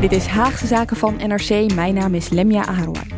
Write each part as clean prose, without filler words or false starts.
Dit is Haagse Zaken van NRC. Mijn naam is Lemya Aharouan.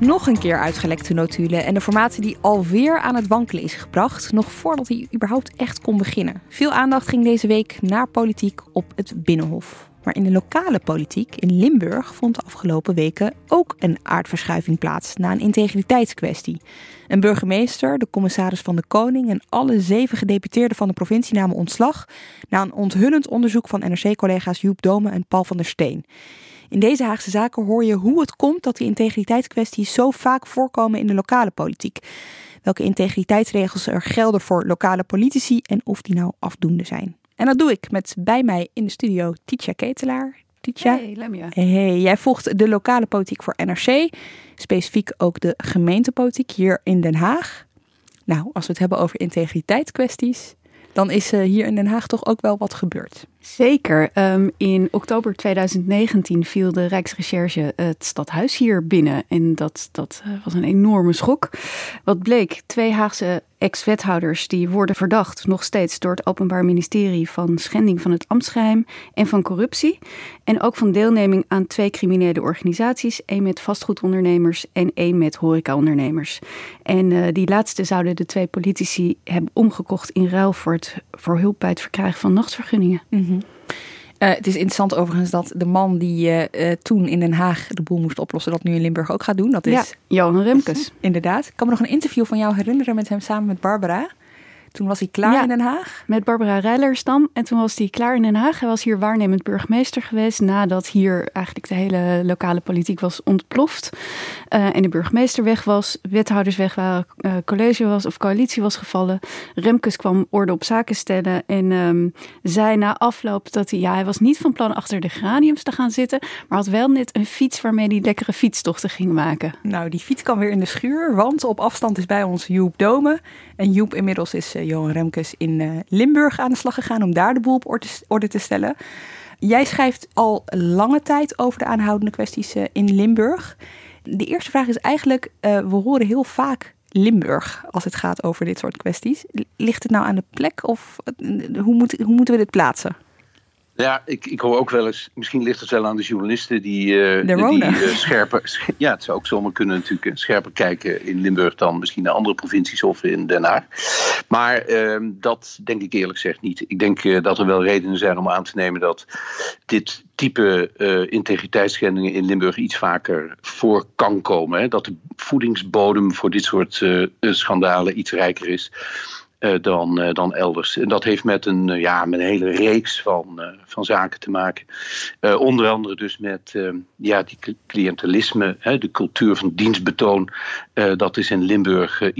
Nog een keer uitgelekte notulen en de formatie die alweer aan het wankelen is gebracht, nog voordat hij überhaupt echt kon beginnen. Veel aandacht ging deze week naar politiek op het Binnenhof. Maar in de lokale politiek in Limburg vond de afgelopen weken ook een aardverschuiving plaats na een integriteitskwestie. Een burgemeester, de commissaris van de Koning en alle 7 gedeputeerden van de provincie namen ontslag na een onthullend onderzoek van NRC-collega's Joep Dohmen en Paul van der Steen. In deze Haagse Zaken hoor je hoe het komt dat die integriteitskwesties zo vaak voorkomen in de lokale politiek. Welke integriteitsregels er gelden voor lokale politici en of die nou afdoende zijn. En dat doe ik met bij mij in de studio Ticha Ketelaar. Ticha. Hey, Lemya. Hey, jij volgt de lokale politiek voor NRC. Specifiek ook de gemeentepolitiek hier in Den Haag. Nou, als we het hebben over integriteitskwesties, dan is hier in Den Haag toch ook wel wat gebeurd. Zeker. In oktober 2019 viel de Rijksrecherche het stadhuis hier binnen. En dat was een enorme schok. Wat bleek? 2 Haagse ex-wethouders die worden verdacht nog steeds door het Openbaar Ministerie van schending van het ambtsgeheim en van corruptie. En ook van deelneming aan 2 criminele organisaties. 1 met vastgoedondernemers en 1 met horecaondernemers. En die laatste zouden de 2 politici hebben omgekocht in ruil voor hulp bij het verkrijgen van nachtvergunningen. Mm-hmm. Het is interessant overigens dat de man die toen in Den Haag de boel moest oplossen, dat nu in Limburg ook gaat doen. Dat is Johan Remkes. Inderdaad. Ik kan me nog een interview van jou herinneren met hem samen met Barbara. Toen was hij klaar in Den Haag. Met Barbara Rijlerstam. En toen was hij klaar in Den Haag. Hij was hier waarnemend burgemeester geweest nadat hier eigenlijk de hele lokale politiek was ontploft. En de burgemeester weg was, wethouders weg waren, college was of coalitie was gevallen. Remkes kwam orde op zaken stellen en zei na afloop dat hij was niet van plan achter de geraniums te gaan zitten, maar had wel net een fiets waarmee hij lekkere fietstochten ging maken. Nou, die fiets kan weer in de schuur, want op afstand is bij ons Joep Dohmen. En Joep inmiddels is Johan Remkes in Limburg aan de slag gegaan om daar de boel op orde te stellen. Jij schrijft al lange tijd over de aanhoudende kwesties in Limburg. De eerste vraag is eigenlijk, we horen heel vaak Limburg als het gaat over dit soort kwesties. Ligt het nou aan de plek of hoe moeten we dit plaatsen? Ja, ik hoor ook wel eens, misschien ligt het wel aan de journalisten die scherper... Ja, het zou ook zomaar kunnen natuurlijk scherper kijken in Limburg dan misschien naar andere provincies of in Den Haag. Maar dat denk ik eerlijk gezegd niet. Ik denk dat er wel redenen zijn om aan te nemen dat dit type integriteitsschendingen in Limburg iets vaker voor kan komen. Hè? Dat de voedingsbodem voor dit soort schandalen iets rijker is. Dan elders. En dat heeft met een hele reeks van zaken te maken. Onder andere dus met die cliëntelisme, de cultuur van dienstbetoon. Dat is in Limburg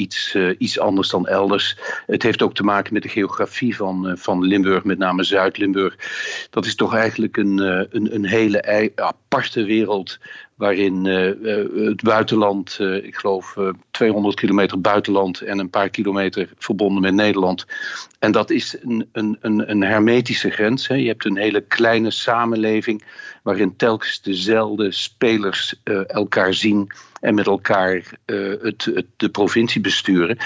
iets anders dan elders. Het heeft ook te maken met de geografie van Limburg, met name Zuid-Limburg. Dat is toch eigenlijk een hele aparte wereld, waarin het buitenland, ik geloof 200 kilometer buitenland en een paar kilometer verbonden met Nederland. En dat is een hermetische grens. Hè. Je hebt een hele kleine samenleving waarin telkens dezelfde spelers elkaar zien en met elkaar de provincie besturen.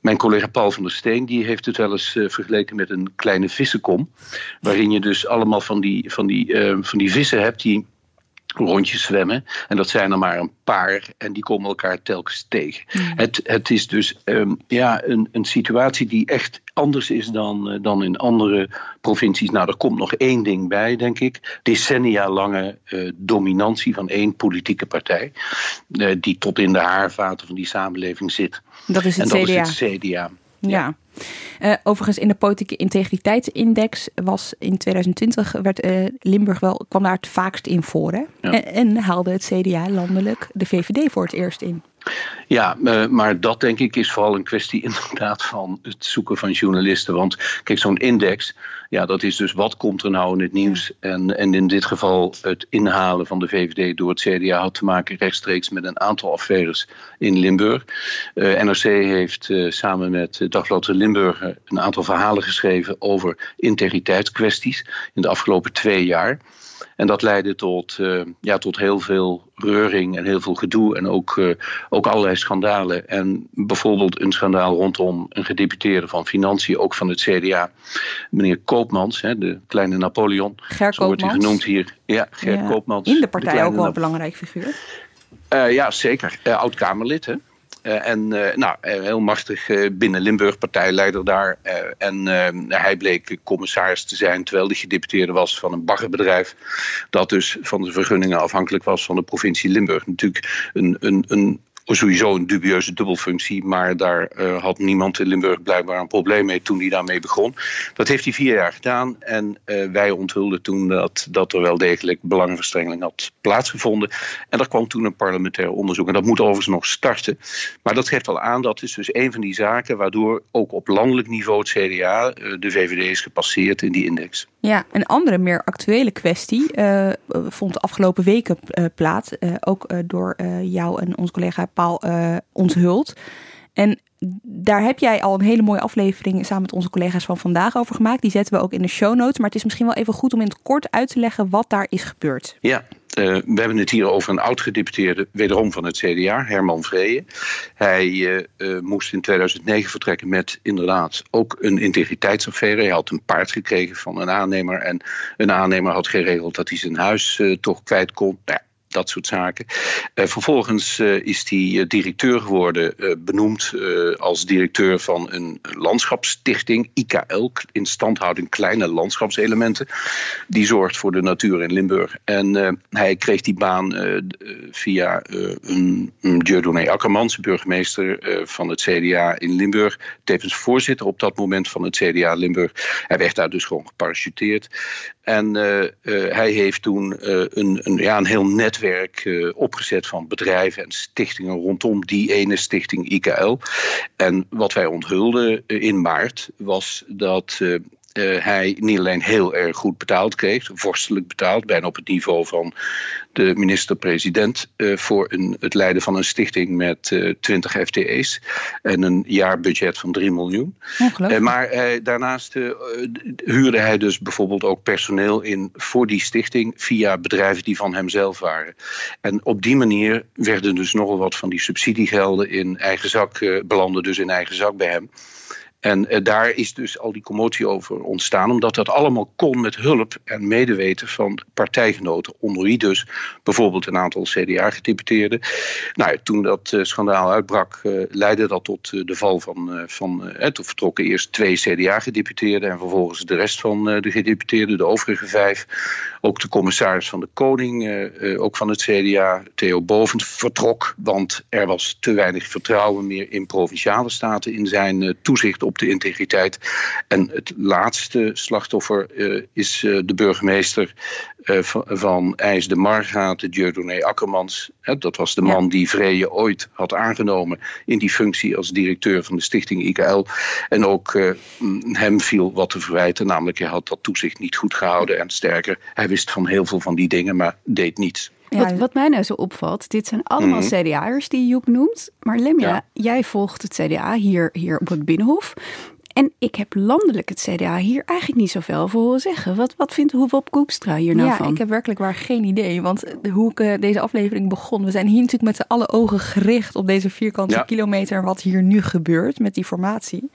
Mijn collega Paul van der Steen die heeft het wel eens vergeleken met een kleine vissenkom. Waarin je dus allemaal van die vissen hebt die rondjes zwemmen. En dat zijn er maar een paar en die komen elkaar telkens tegen. Mm. Het is dus een situatie die echt anders is dan in andere provincies. Nou, er komt nog één ding bij, denk ik. Decennia lange dominantie van één politieke partij. Die tot in de haarvaten van die samenleving zit. Dat is het CDA. Ja. Overigens in de politieke integriteitsindex was in 2020 Limburg kwam daar het vaakst in voor. Hè? Ja. En haalde het CDA landelijk de VVD voor het eerst in. Ja, maar dat denk ik is vooral een kwestie inderdaad van het zoeken van journalisten. Want kijk, zo'n index, ja, dat is dus wat komt er nou in het nieuws. En in dit geval het inhalen van de VVD door het CDA had te maken rechtstreeks met een aantal affaires in Limburg. NRC heeft samen met Dagblad de Limburg een aantal verhalen geschreven over integriteitskwesties in de afgelopen 2 jaar. En dat leidde tot heel veel reuring en heel veel gedoe en ook allerlei schandalen. En bijvoorbeeld een schandaal rondom een gedeputeerde van Financiën, ook van het CDA. Meneer Koopmans, de kleine Napoleon. Ger zo wordt hij genoemd hier. Ja, Ger Koopmans. In de partij ook wel een belangrijk figuur. Ja, zeker. Oud-Kamerlid, hè. Heel machtig binnen Limburg, partijleider daar. Hij bleek commissaris te zijn terwijl hij gedeputeerde was van een baggerbedrijf. Dat dus van de vergunningen afhankelijk was van de provincie Limburg. Natuurlijk sowieso een dubieuze dubbelfunctie. Maar daar had niemand in Limburg blijkbaar een probleem mee toen hij daarmee begon. Dat heeft hij 4 jaar gedaan. En wij onthulden toen dat er wel degelijk belangenverstrengeling had plaatsgevonden. En er kwam toen een parlementair onderzoek. En dat moet overigens nog starten. Maar dat geeft al aan, dat is dus een van die zaken waardoor ook op landelijk niveau het CDA de VVD is gepasseerd in die index. Ja, een andere meer actuele kwestie vond de afgelopen weken plaats. Ook door jou en ons collega Paal onthuld. En daar heb jij al een hele mooie aflevering samen met onze collega's van vandaag over gemaakt. Die zetten we ook in de show notes. Maar het is misschien wel even goed om in het kort uit te leggen wat daar is gebeurd. Ja. We hebben het hier over een oud-gedeputeerde, wederom van het CDA, Herman Vreede. Hij moest in 2009 vertrekken met inderdaad ook een integriteitsaffaire. Hij had een paard gekregen van een aannemer. En een aannemer had geregeld dat hij zijn huis toch kwijt kon. Nou, dat soort zaken. Vervolgens is hij directeur geworden, benoemd als directeur van een landschapsstichting, IKL, Instandhouding Kleine Landschapselementen. Die zorgt voor de natuur in Limburg. En hij kreeg die baan via Dieudonné Akkermans, burgemeester van het CDA in Limburg. Tevens voorzitter op dat moment van het CDA Limburg. Hij werd daar dus gewoon geparachuteerd. En hij heeft toen een heel netwerk opgezet van bedrijven en stichtingen rondom die ene stichting IKL. En wat wij onthulden in maart was dat hij niet alleen heel erg goed betaald kreeg, vorstelijk betaald, bijna op het niveau van de minister-president voor het leiden van een stichting met 20 FTE's en een jaarbudget van 3 miljoen. Maar daarnaast huurde hij dus bijvoorbeeld ook personeel in voor die stichting via bedrijven die van hemzelf waren. En op die manier werden dus nogal wat van die subsidiegelden in eigen zak belanden dus in eigen zak bij hem. En daar is dus al die commotie over ontstaan, omdat dat allemaal kon met hulp en medeweten van partijgenoten. Onder wie dus bijvoorbeeld een aantal CDA-gedeputeerden. Nou, toen dat schandaal uitbrak, leidde dat tot de val toen vertrokken eerst 2 CDA-gedeputeerden en vervolgens de rest van de gedeputeerden, de overige 5. Ook de commissaris van de Koning, ook van het CDA, Theo Bovens, vertrok, want er was te weinig vertrouwen meer in provinciale staten in zijn toezicht op de integriteit. En het laatste slachtoffer is de burgemeester van IJs de Margaat, Dieudonné Akkermans. Dat was de man die Vreede ooit had aangenomen in die functie als directeur van de stichting IKL. En ook hem viel wat te verwijten, namelijk hij had dat toezicht niet goed gehouden. En sterker, hij wist van heel veel van die dingen, maar deed niets. Ja, wat mij nou zo opvalt, dit zijn allemaal CDA'ers die Joep noemt. Maar Lemya, jij volgt het CDA hier op het Binnenhof. En ik heb landelijk het CDA hier eigenlijk niet zoveel over horen zeggen. Wat vindt Roelof Koopstra hier nou van? Ja, ik heb werkelijk waar geen idee. Want hoe ik deze aflevering begon... we zijn hier natuurlijk met alle ogen gericht op deze vierkante kilometer... wat hier nu gebeurt met die formatie.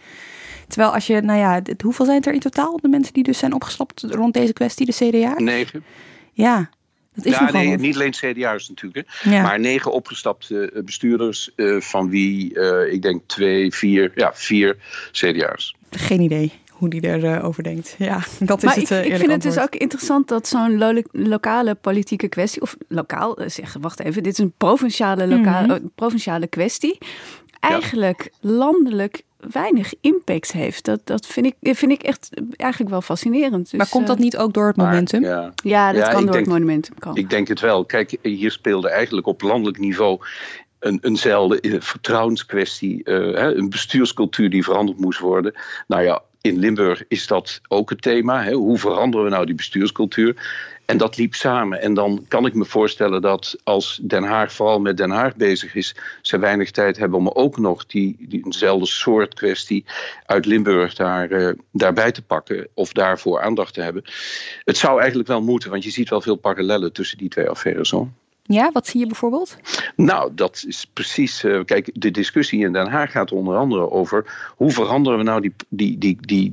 Terwijl als je, hoeveel zijn het er in totaal... de mensen die dus zijn opgeslopt rond deze kwestie, de CDA? 9. Ja, dat is niet alleen CDA's natuurlijk. Ja. Maar 9 opgestapte bestuurders van wie ik denk 4 CDA's. Geen idee hoe die erover denkt. Ja, dat is maar het ik vind antwoord. Het dus ook interessant dat zo'n lokale politieke kwestie... of lokaal, dit is een provinciale kwestie... eigenlijk landelijk... weinig impact heeft. Dat vind ik echt eigenlijk wel fascinerend. Dus, maar komt dat niet ook door het momentum? Het momentum komen. Ik denk het wel. Kijk, hier speelde eigenlijk op landelijk niveau eenzelfde vertrouwenskwestie. Een bestuurscultuur die veranderd moest worden. In Limburg is dat ook het thema. Hoe veranderen we nou die bestuurscultuur? En dat liep samen. En dan kan ik me voorstellen dat als Den Haag vooral met Den Haag bezig is... ze weinig tijd hebben om ook nog diezelfde soort kwestie uit Limburg daarbij te pakken... of daarvoor aandacht te hebben. Het zou eigenlijk wel moeten, want je ziet wel veel parallellen tussen die twee affaires, hoor. Ja, wat zie je bijvoorbeeld? Nou, dat is precies... kijk, de discussie in Den Haag gaat onder andere over... hoe veranderen we nou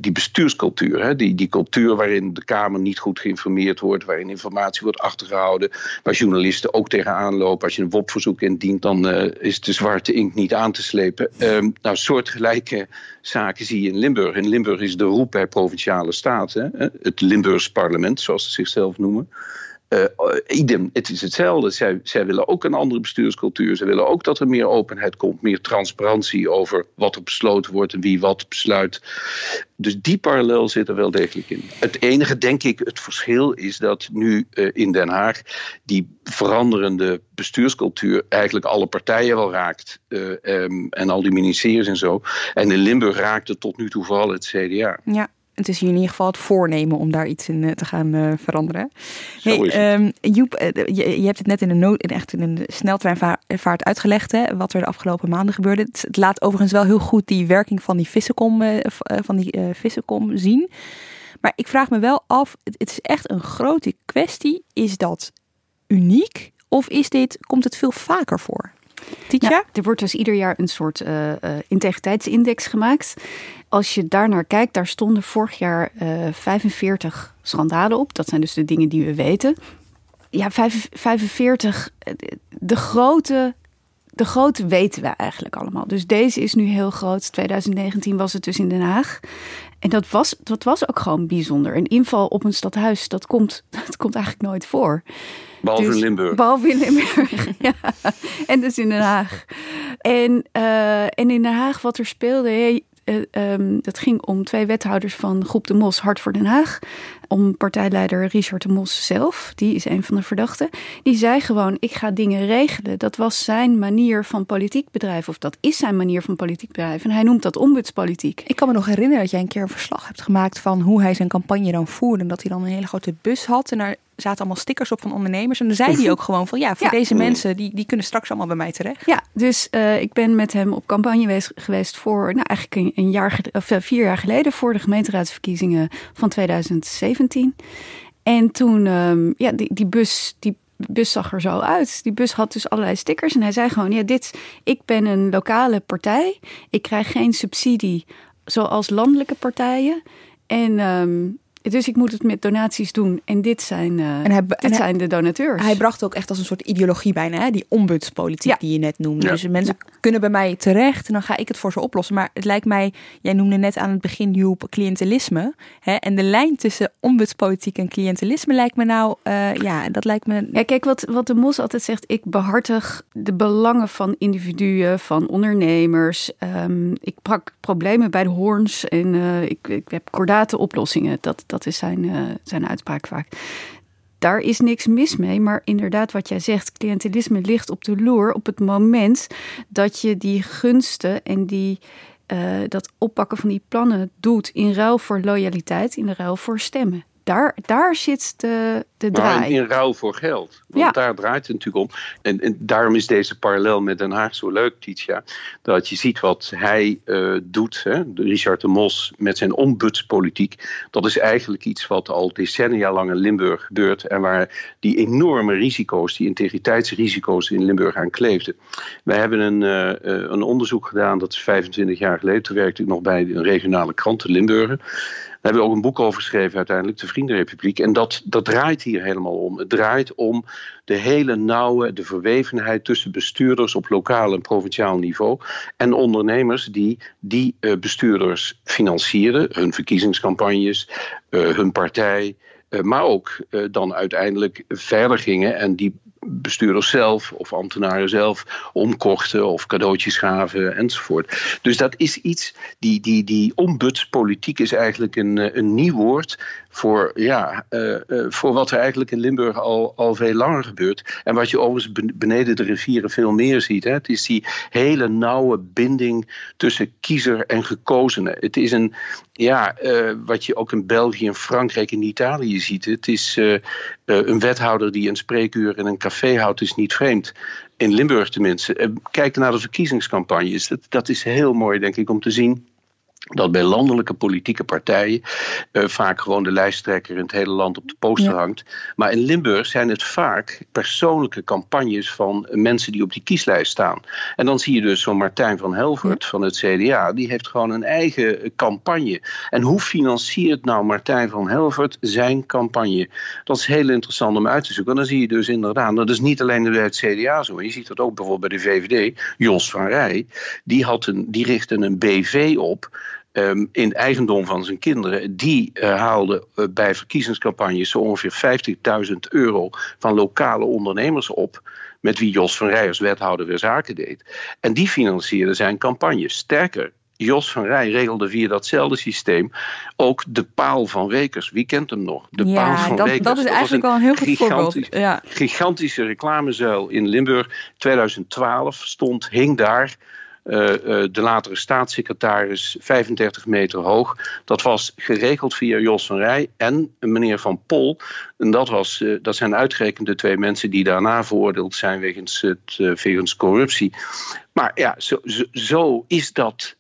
die bestuurscultuur? Hè? Die cultuur waarin de Kamer niet goed geïnformeerd wordt... waarin informatie wordt achtergehouden... waar journalisten ook tegenaan lopen. Als je een WOP-verzoek indient, dan is de zwarte inkt niet aan te slepen. Soortgelijke zaken zie je in Limburg. In Limburg is de roep bij provinciale staten... het Limburgs parlement, zoals ze zichzelf noemen... idem, het is hetzelfde. Zij willen ook een andere bestuurscultuur. Ze willen ook dat er meer openheid komt, meer transparantie over wat er besloten wordt en wie wat besluit. Dus die parallel zit er wel degelijk in. Het enige, denk ik, het verschil is dat nu in Den Haag die veranderende bestuurscultuur eigenlijk alle partijen wel raakt. En al die ministeries en zo. En in Limburg raakte tot nu toe vooral het CDA. Ja. Het is hier in ieder geval het voornemen om daar iets in te gaan veranderen. Hey, Joep, je hebt het net in een sneltreinvaart uitgelegd... Hè, wat er de afgelopen maanden gebeurde. Het laat overigens wel heel goed die werking van die vissenkom zien. Maar ik vraag me wel af, het is echt een grote kwestie. Is dat uniek of komt het veel vaker voor? Ticha? Nou, er wordt dus ieder jaar een soort integriteitsindex gemaakt... Als je daarnaar kijkt, daar stonden vorig jaar 45 schandalen op. Dat zijn dus de dingen die we weten. Ja, 45, de grote weten we eigenlijk allemaal. Dus deze is nu heel groot. 2019 was het dus in Den Haag. En dat was ook gewoon bijzonder. Een inval op een stadhuis, dat komt eigenlijk nooit voor. Behalve in Limburg, ja. En dus in Den Haag. En in Den Haag wat er speelde... dat ging om 2 wethouders van Joep de Mos, Hart voor Den Haag. Om partijleider Richard de Mos zelf, die is een van de verdachten. Die zei gewoon, ik ga dingen regelen. Dat was zijn manier van politiek bedrijven. Of dat is zijn manier van politiek bedrijven. En hij noemt dat ombudspolitiek. Ik kan me nog herinneren dat jij een keer een verslag hebt gemaakt... van hoe hij zijn campagne dan voerde. En dat hij dan een hele grote bus had. En daar zaten allemaal stickers op van ondernemers. En dan zei hij ook gewoon van, deze mensen... die kunnen straks allemaal bij mij terecht. Ja, dus ik ben met hem op campagne geweest voor... eigenlijk een jaar of 4 jaar geleden... voor de gemeenteraadsverkiezingen van 2017. En toen, die bus zag er zo uit. Die bus had dus allerlei stickers. En hij zei gewoon, ik ben een lokale partij. Ik krijg geen subsidie zoals landelijke partijen. En... dus ik moet het met donaties doen. En dit zijn de donateurs. Hij bracht ook echt als een soort ideologie bijna. Hè? Die ombudspolitiek die je net noemde. Ja. Dus mensen kunnen bij mij terecht. En dan ga ik het voor ze oplossen. Maar het lijkt mij... Jij noemde net aan het begin, Joep, cliëntelisme. Hè? En de lijn tussen ombudspolitiek en cliëntelisme lijkt me nou... dat lijkt me... Ja, kijk, wat de Mos altijd zegt. Ik behartig de belangen van individuen, van ondernemers. Ik pak problemen bij de hoorns. En ik heb kordate oplossingen. Dat is zijn uitspraak vaak. Daar is niks mis mee, maar inderdaad wat jij zegt... cliëntelisme ligt op de loer op het moment dat je die gunsten... en dat oppakken van die plannen doet in ruil voor loyaliteit... in ruil voor stemmen. Daar zit de draai. Maar in ruil voor geld. Want daar draait het natuurlijk om. En daarom is deze parallel met Den Haag zo leuk, Ticha. Dat je ziet wat hij doet. Hè? Richard de Mos met zijn ombudspolitiek. Dat is eigenlijk iets wat al decennia lang in Limburg gebeurt. En waar die enorme risico's, die integriteitsrisico's in Limburg aan kleefden. Wij hebben een onderzoek gedaan. Dat is 25 jaar geleden. Toen werkte ik nog bij een regionale krant, de Limburger. Daar hebben we ook een boek over geschreven uiteindelijk, De Vriendenrepubliek. En dat draait hier helemaal om. Het draait om de hele nauwe, de verwevenheid tussen bestuurders op lokaal en provinciaal niveau. En ondernemers die die bestuurders financierden. Hun verkiezingscampagnes, hun partij. Maar ook dan uiteindelijk verder gingen en die bestuurders zelf of ambtenaren zelf omkochten of cadeautjes gaven enzovoort. Dus dat is iets, die ombudspolitiek is eigenlijk een nieuw woord voor wat er eigenlijk in Limburg al veel langer gebeurt. En wat je overigens beneden de rivieren veel meer ziet. Hè? Het is die hele nauwe binding tussen kiezer en gekozenen. Het is wat je ook in België, in Frankrijk, in Italië ziet. Het is een wethouder die een spreekuur in een café houdt, is niet vreemd. In Limburg tenminste. Kijk naar de verkiezingscampagnes. Dat is heel mooi, denk ik, om te zien dat bij landelijke politieke partijen vaak gewoon de lijsttrekker in het hele land op de poster hangt. Maar in Limburg zijn het vaak persoonlijke campagnes van mensen die op die kieslijst staan. En dan zie je dus zo'n Martijn van Helvert van het CDA, die heeft gewoon een eigen campagne. En hoe financiert nou Martijn van Helvert zijn campagne? Dat is heel interessant om uit te zoeken. En dan zie je dus inderdaad, dat is niet alleen bij het CDA zo. Je ziet dat ook bijvoorbeeld bij de VVD. Jos van Rey, die richtte een BV op. In eigendom van zijn kinderen, die haalden bij verkiezingscampagnes zo ongeveer €50.000 van lokale ondernemers op, met wie Jos van Rey als wethouder weer zaken deed. En die financierde zijn campagne. Sterker, Jos van Rey regelde via datzelfde systeem ook de Paal van Rekers. Wie kent hem nog? De Paal van Rekers. Dat is eigenlijk wel een heel goed voorbeeld. Ja. Gigantische reclamezuil in Limburg. 2012 hing daar. De latere staatssecretaris, 35 meter hoog. Dat was geregeld via Jos van Rey en meneer Van Pol. En dat zijn uitgerekend de twee mensen die daarna veroordeeld zijn wegens corruptie. Maar ja,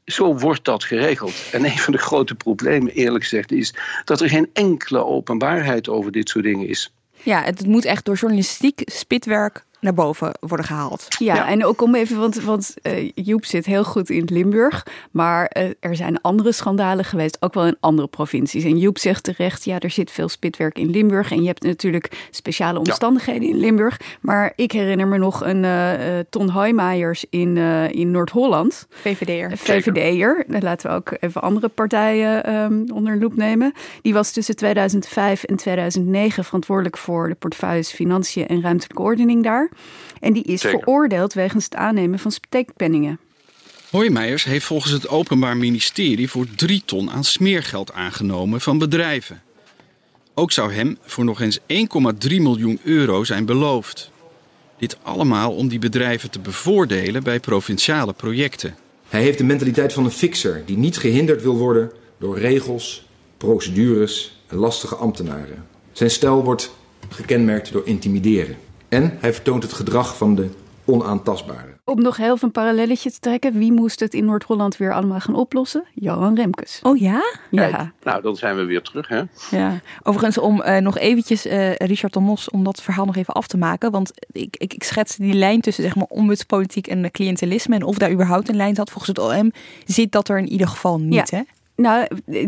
zo wordt dat geregeld. En een van de grote problemen, eerlijk gezegd, is dat er geen enkele openbaarheid over dit soort dingen is. Ja, het moet echt door journalistiek spitwerk naar boven worden gehaald. Ja, en ook om even, want Joep zit heel goed in Limburg, maar er zijn andere schandalen geweest, ook wel in andere provincies. En Joep zegt terecht, er zit veel spitwerk in Limburg en je hebt natuurlijk speciale omstandigheden in Limburg. Maar ik herinner me nog een Ton Hooijmaijers in Noord-Holland. VVD'er. Laten we ook even andere partijen onder loep nemen. Die was tussen 2005 en 2009 verantwoordelijk voor de portefeuilles Financiën en Ruimtelijke Ordening daar. En die is veroordeeld wegens het aannemen van steekpenningen. Hooijmaijers heeft volgens het Openbaar Ministerie voor 3 ton aan smeergeld aangenomen van bedrijven. Ook zou hem voor nog eens €1,3 miljoen zijn beloofd. Dit allemaal om die bedrijven te bevoordelen bij provinciale projecten. Hij heeft de mentaliteit van een fixer die niet gehinderd wil worden door regels, procedures en lastige ambtenaren. Zijn stijl wordt gekenmerkt door intimideren. En hij vertoont het gedrag van de onaantastbare. Om nog heel veel een parallelletje te trekken. Wie moest het in Noord-Holland weer allemaal gaan oplossen? Johan Remkes. Oh ja? Ja. Kijk, nou, dan zijn we weer terug, hè? Ja. Overigens, om nog eventjes Richard de Mos, om dat verhaal nog even af te maken. Want ik schets die lijn tussen, zeg maar, ombudspolitiek en cliëntelisme. En of daar überhaupt een lijn zat, volgens het OM, zit dat er in ieder geval niet, hè? Nou,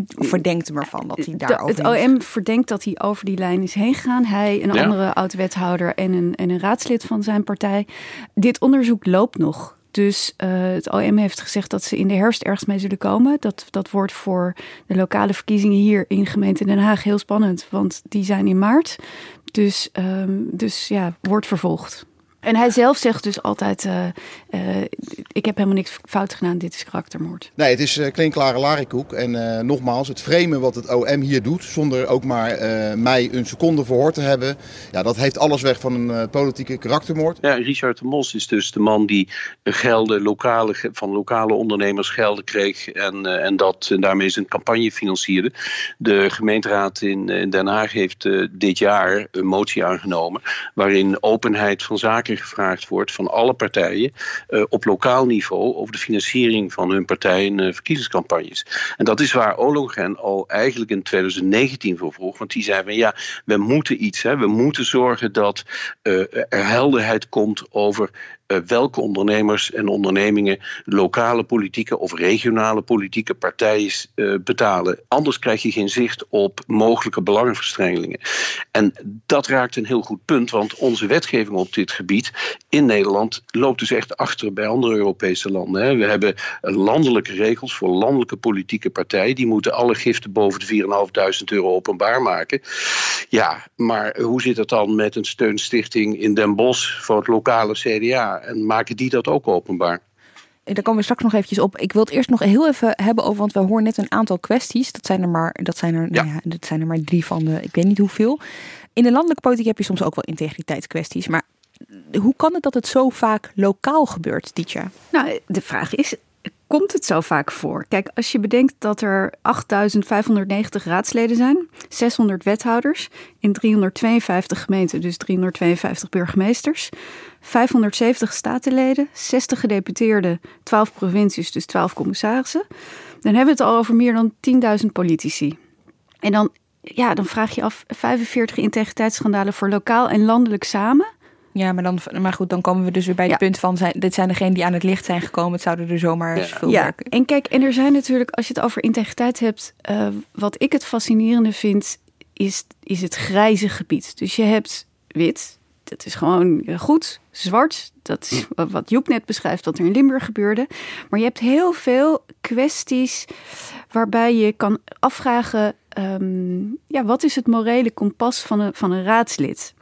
verdenkt hem ervan dat hij daarover... Het OM verdenkt dat hij over die lijn is heen gegaan. Hij, een andere oud-wethouder en een raadslid van zijn partij. Dit onderzoek loopt nog. Dus het OM heeft gezegd dat ze in de herfst ergens mee zullen komen. Dat wordt voor de lokale verkiezingen hier in gemeente Den Haag heel spannend. Want die zijn in maart. Dus wordt vervolgd. En hij zelf zegt dus altijd, ik heb helemaal niks fout gedaan, dit is karaktermoord. Nee, het is klinkklare larikoek. En nogmaals, het framen wat het OM hier doet, zonder ook maar mij een seconde verhoord te hebben. Ja, dat heeft alles weg van een politieke karaktermoord. Ja, Richard de Mos is dus de man die gelden van lokale ondernemers gelden kreeg. En daarmee zijn campagne financierde. De gemeenteraad in Den Haag heeft dit jaar een motie aangenomen waarin openheid van zaken gevraagd wordt van alle partijen op lokaal niveau over de financiering van hun partijen en verkiezingscampagnes. En dat is waar Ollongren al eigenlijk in 2019 voor vroeg, want die zei van ja, we moeten iets, hè, we moeten zorgen dat er helderheid komt over welke ondernemers en ondernemingen lokale politieke of regionale politieke partijen betalen. Anders krijg je geen zicht op mogelijke belangenverstrengelingen. En dat raakt een heel goed punt, want onze wetgeving op dit gebied in Nederland loopt dus echt achter bij andere Europese landen. Hè. We hebben landelijke regels voor landelijke politieke partijen. Die moeten alle giften boven de €4.500 openbaar maken. Ja, maar hoe zit dat dan met een steunstichting in Den Bosch voor het lokale CDA? En maken die dat ook openbaar? Daar komen we straks nog eventjes op. Ik wil het eerst nog heel even hebben over, want we horen net een aantal kwesties. Dat zijn er maar 3 van de, ik weet niet hoeveel. In de landelijke politiek heb je soms ook wel integriteitskwesties. Maar hoe kan het dat het zo vaak lokaal gebeurt, Ticha? Nou, de vraag is, komt het zo vaak voor? Kijk, als je bedenkt dat er 8.590 raadsleden zijn, 600 wethouders in 352 gemeenten, dus 352 burgemeesters, 570 statenleden, 60 gedeputeerden, 12 provincies, dus 12 commissarissen. Dan hebben we het al over meer dan 10.000 politici. En dan vraag je af, 45 integriteitsschandalen voor lokaal en landelijk samen. Ja, maar goed, dan komen we dus weer bij het punt van, dit zijn degenen die aan het licht zijn gekomen. Het zouden er zomaar veel werken. En kijk, en er zijn natuurlijk, als je het over integriteit hebt, wat ik het fascinerende vind, is het grijze gebied. Dus je hebt wit, dat is gewoon goed, zwart, dat is wat Joep net beschrijft, wat er in Limburg gebeurde. Maar je hebt heel veel kwesties waarbij je kan afvragen, wat is het morele kompas van een raadslid?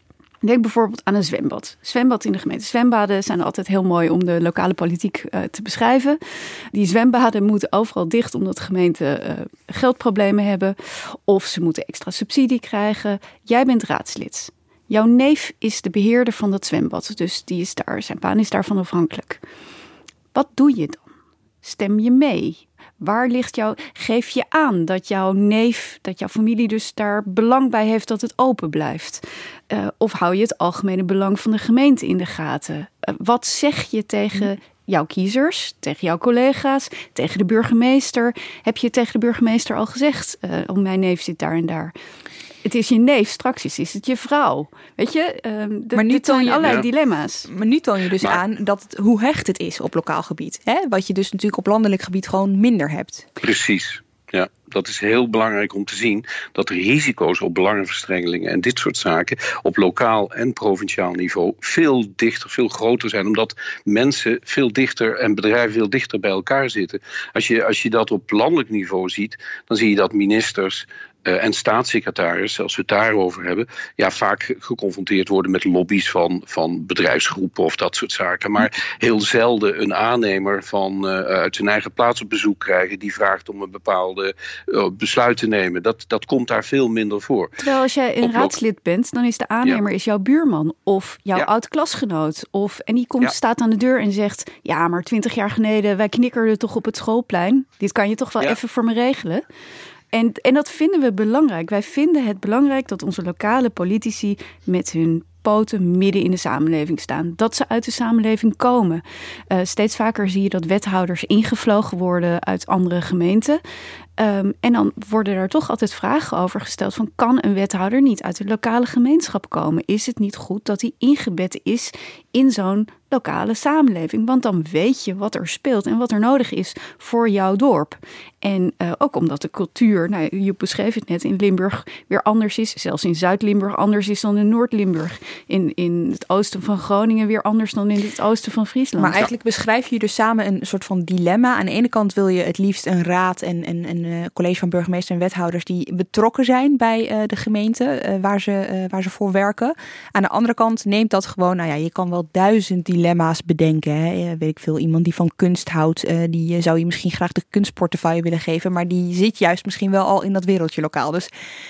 Denk bijvoorbeeld aan een zwembad. Zwembad in de gemeente. Zwembaden zijn altijd heel mooi om de lokale politiek te beschrijven. Die zwembaden moeten overal dicht omdat gemeenten geldproblemen hebben. Of ze moeten extra subsidie krijgen. Jij bent raadslid. Jouw neef is de beheerder van dat zwembad. Dus die is daar, zijn baan is daarvan afhankelijk. Wat doe je dan? Stem je mee? Waar ligt jouw? Geef je aan dat jouw neef, dat jouw familie dus daar belang bij heeft dat het open blijft? Of hou je het algemene belang van de gemeente in de gaten? Wat zeg je tegen jouw kiezers, tegen jouw collega's, tegen de burgemeester? Heb je tegen de burgemeester al gezegd, mijn neef zit daar en daar? Het is je neef, straks is het je vrouw. Weet je, dit zijn allerlei dilemma's. Maar nu toon je dus aan hoe hecht het is op lokaal gebied. Hè? Wat je dus natuurlijk op landelijk gebied gewoon minder hebt. Precies, ja. Dat is heel belangrijk om te zien dat risico's op belangenverstrengelingen en dit soort zaken op lokaal en provinciaal niveau veel dichter, veel groter zijn. Omdat mensen veel dichter en bedrijven veel dichter bij elkaar zitten. Als je dat op landelijk niveau ziet, dan zie je dat ministers en staatssecretarissen, als we het daarover hebben, vaak geconfronteerd worden met lobby's van bedrijfsgroepen of dat soort zaken. Maar heel zelden een aannemer uit zijn eigen plaats op bezoek krijgen die vraagt om een bepaalde besluit te nemen. Dat komt daar veel minder voor. Terwijl als jij een raadslid bent, dan is de aannemer is jouw buurman of jouw oud-klasgenoot. En die staat aan de deur en zegt, ja, maar 20 jaar geleden, wij knikkerden toch op het schoolplein. Dit kan je toch wel even voor me regelen. En dat vinden we belangrijk. Wij vinden het belangrijk dat onze lokale politici met hun poten midden in de samenleving staan. Dat ze uit de samenleving komen. Steeds vaker zie je dat wethouders ingevlogen worden uit andere gemeenten. En dan worden er toch altijd vragen over gesteld van, kan een wethouder niet uit de lokale gemeenschap komen? Is het niet goed dat hij ingebed is in zo'n lokale samenleving? Want dan weet je wat er speelt en wat er nodig is voor jouw dorp. En ook omdat de cultuur, Joep beschreef het net, in Limburg weer anders is. Zelfs in Zuid-Limburg anders is dan in Noord-Limburg. In het oosten van Groningen weer anders dan in het oosten van Friesland. Maar eigenlijk beschrijf je dus samen een soort van dilemma. Aan de ene kant wil je het liefst een raad en college van burgemeester en wethouders die betrokken zijn bij de gemeente waar ze voor werken. Aan de andere kant neemt dat gewoon, nou ja, je kan wel 1000 dilemma's bedenken. Hè. Weet ik veel, iemand die van kunst houdt, die zou je misschien graag de kunstportefeuille willen geven, maar die zit juist misschien wel al in dat wereldje lokaal. Dus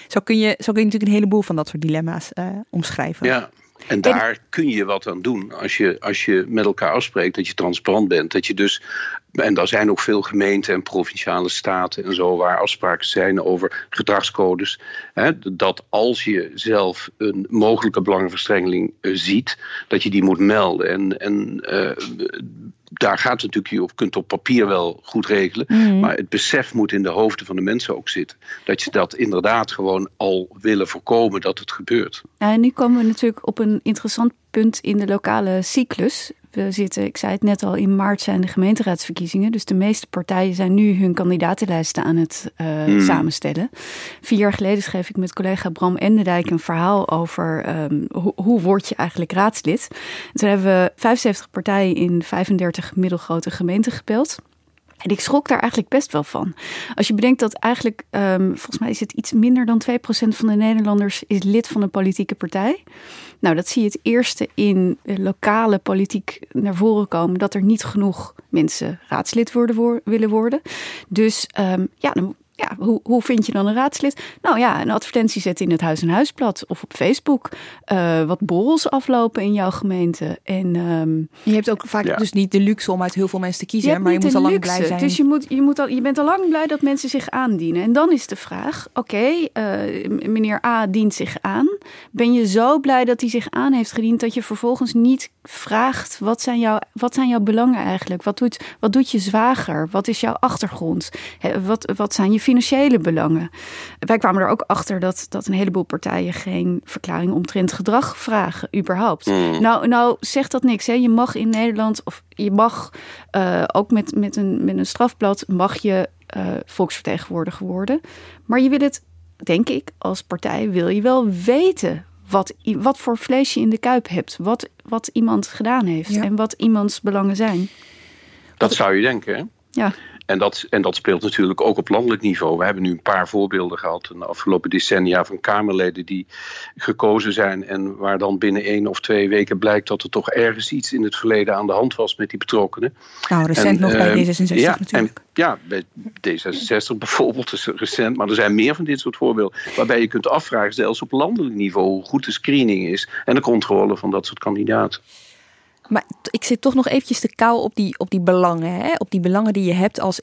zo kun je natuurlijk een heleboel van dat soort dilemma's omschrijven. Ja. En daar kun je wat aan doen als je met elkaar afspreekt dat je transparant bent. Dat je dus, en daar zijn ook veel gemeenten en provinciale staten en zo waar afspraken zijn over gedragscodes. Hè, dat als je zelf een mogelijke belangenverstrengeling ziet, dat je die moet melden. Daar gaat het natuurlijk, je kunt op papier wel goed regelen. Mm-hmm. Maar het besef moet in de hoofden van de mensen ook zitten. Dat je dat inderdaad gewoon al willen voorkomen dat het gebeurt. Nou, en nu komen we natuurlijk op een interessant punt in de lokale cyclus. We zitten, ik zei het net al, in maart zijn de gemeenteraadsverkiezingen. Dus de meeste partijen zijn nu hun kandidatenlijsten aan het samenstellen. 4 jaar geleden schreef ik met collega Bram Endendijk een verhaal over hoe word je eigenlijk raadslid. En toen hebben we 75 partijen in 35 middelgrote gemeenten gebeld. En ik schrok daar eigenlijk best wel van. Als je bedenkt dat eigenlijk, volgens mij is het iets minder dan 2% van de Nederlanders is lid van een politieke partij. Nou, dat zie je het eerste in lokale politiek naar voren komen. Dat er niet genoeg mensen raadslid willen worden. Dus hoe vind je dan een raadslid? Nou ja, een advertentie zetten in het Huis en Huisblad of op Facebook. Wat borrels aflopen in jouw gemeente. En, je hebt ook vaak dus niet de luxe om uit heel veel mensen te kiezen. Maar je moet al lang blij zijn. Dus je bent al lang blij dat mensen zich aandienen. En dan is de vraag, meneer A dient zich aan. Ben je zo blij dat hij zich aan heeft gediend dat je vervolgens niet vraagt wat zijn jouw belangen eigenlijk? Wat doet je zwager? Wat is jouw achtergrond? Wat zijn je financiële belangen? Wij kwamen er ook achter dat een heleboel partijen geen verklaring omtrent gedrag vragen, überhaupt. Nou zegt dat niks. Hè? Je mag in Nederland, of je mag ook met een strafblad, mag je volksvertegenwoordiger worden. Maar je wil het, denk ik, als partij wil je wel weten wat voor vlees je in de kuip hebt. Wat iemand gedaan heeft en wat iemands belangen zijn. Dat zou je denken, hè? Ja. En dat speelt natuurlijk ook op landelijk niveau. We hebben nu een paar voorbeelden gehad in de afgelopen decennia van Kamerleden die gekozen zijn en waar dan binnen 1 of 2 weken blijkt dat er toch ergens iets in het verleden aan de hand was met die betrokkenen. Nou, recent nog bij D66 natuurlijk. Bij D66 bijvoorbeeld is recent, maar er zijn meer van dit soort voorbeelden waarbij je kunt afvragen, zelfs op landelijk niveau, hoe goed de screening is en de controle van dat soort kandidaten. Maar ik zit toch nog eventjes te kauwen op die belangen. Hè? Op die belangen die je hebt als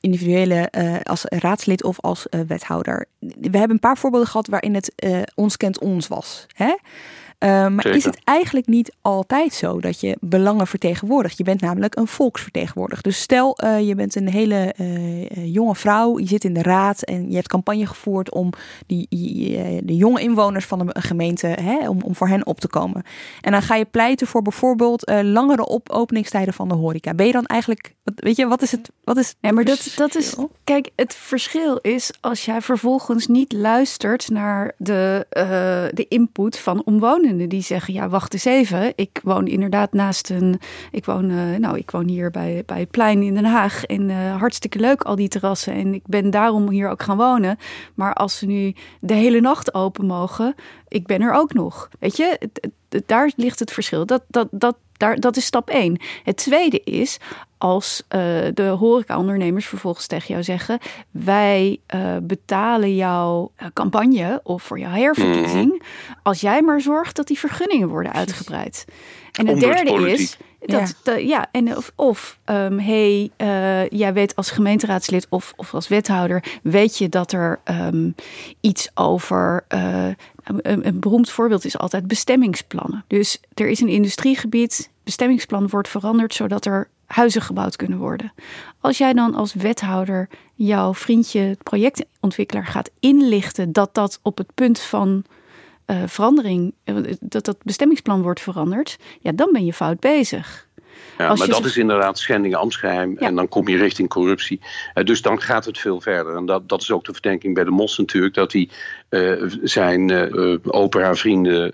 individuele, als raadslid of als wethouder. We hebben een paar voorbeelden gehad waarin het ons kent ons was. Hè? Maar is het eigenlijk niet altijd zo dat je belangen vertegenwoordigt? Je bent namelijk een volksvertegenwoordiger. Dus stel je bent een hele jonge vrouw, je zit in de raad en je hebt campagne gevoerd om de jonge inwoners van een gemeente, hè, om voor hen op te komen. En dan ga je pleiten voor bijvoorbeeld langere openingstijden van de horeca. Ben je dan eigenlijk, weet je, wat is het? Ja, maar dat is, kijk, het verschil is als jij vervolgens niet luistert naar de input van omwonenden. Die zeggen, ja, wacht eens even. Ik woon inderdaad naast ik woon hier bij het plein in Den Haag. En hartstikke leuk al die terrassen. En ik ben daarom hier ook gaan wonen. Maar als ze nu de hele nacht open mogen, ik ben er ook nog. Weet je, daar ligt het verschil. Dat is stap 1. Het tweede is, als de horecaondernemers vervolgens tegen jou zeggen, wij betalen jouw campagne of voor jouw herverkiezing, als jij maar zorgt dat die vergunningen worden uitgebreid. En het derde is jij weet als gemeenteraadslid of als wethouder, weet je dat er iets over een beroemd voorbeeld is altijd bestemmingsplannen. Dus er is een industriegebied, bestemmingsplan wordt veranderd zodat er huizen gebouwd kunnen worden. Als jij dan als wethouder jouw vriendje, projectontwikkelaar, gaat inlichten dat op het punt van verandering, dat bestemmingsplan wordt veranderd, ja, dan ben je fout bezig. Ja, maar dat is inderdaad schending ambtsgeheim. Ja. En dan kom je richting corruptie. Dus dan gaat het veel verder. En dat is ook de verdenking bij de Mos natuurlijk. Dat hij zijn opera-vrienden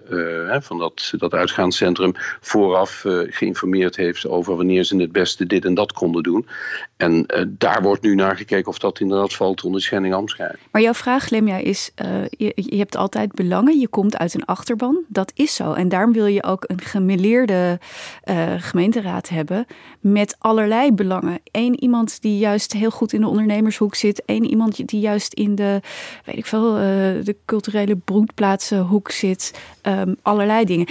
van dat uitgaanscentrum vooraf geïnformeerd heeft over wanneer ze het beste dit en dat konden doen. En daar wordt nu naar gekeken of dat inderdaad valt onder schending ambtsgeheim. Maar jouw vraag, Lemya, is je hebt altijd belangen. Je komt uit een achterban. Dat is zo. En daarom wil je ook een gemêleerde gemeenteraad hebben met allerlei belangen. Eén iemand die juist heel goed in de ondernemershoek zit. Eén iemand die juist in de, weet ik veel, de culturele broedplaatsenhoek zit. Allerlei dingen.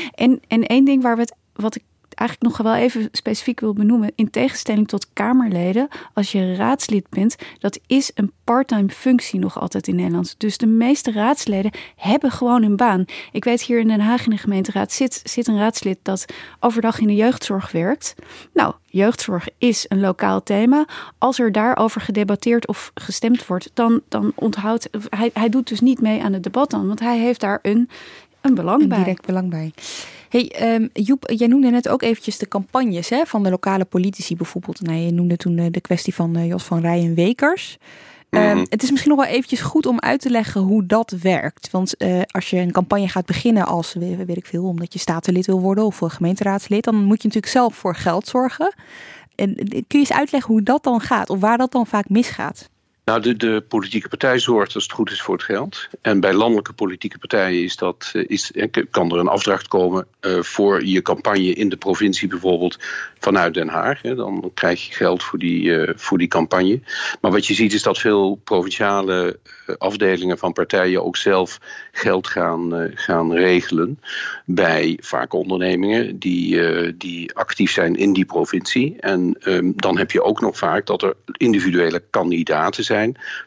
En één ding wat ik eigenlijk nog wel even specifiek wil benoemen, in tegenstelling tot Kamerleden, als je raadslid bent, dat is een parttime functie nog altijd in Nederland. Dus de meeste raadsleden hebben gewoon een baan. Ik weet, hier in Den Haag in de gemeenteraad zit een raadslid dat overdag in de jeugdzorg werkt. Nou, jeugdzorg is een lokaal thema. Als er daarover gedebatteerd of gestemd wordt, dan onthoudt hij doet dus niet mee aan het debat dan, want hij heeft daar een belang bij. Een direct belang bij. Hey, Joep, jij noemde net ook eventjes de campagnes van de lokale politici bijvoorbeeld. Nou, je noemde toen de kwestie van Jos van Rey en Wekers. Het is misschien nog wel eventjes goed om uit te leggen hoe dat werkt. Want als je een campagne gaat beginnen als, weet ik veel, omdat je statenlid wil worden of gemeenteraadslid, dan moet je natuurlijk zelf voor geld zorgen. En kun je eens uitleggen hoe dat dan gaat of waar dat dan vaak misgaat? Nou, de politieke partij zorgt als het goed is voor het geld. En bij landelijke politieke partijen kan er een afdracht komen voor je campagne in de provincie bijvoorbeeld vanuit Den Haag. Dan krijg je geld voor die campagne. Maar wat je ziet is dat veel provinciale afdelingen van partijen ook zelf geld gaan regelen bij vaak ondernemingen die actief zijn in die provincie. En dan heb je ook nog vaak dat er individuele kandidaten zijn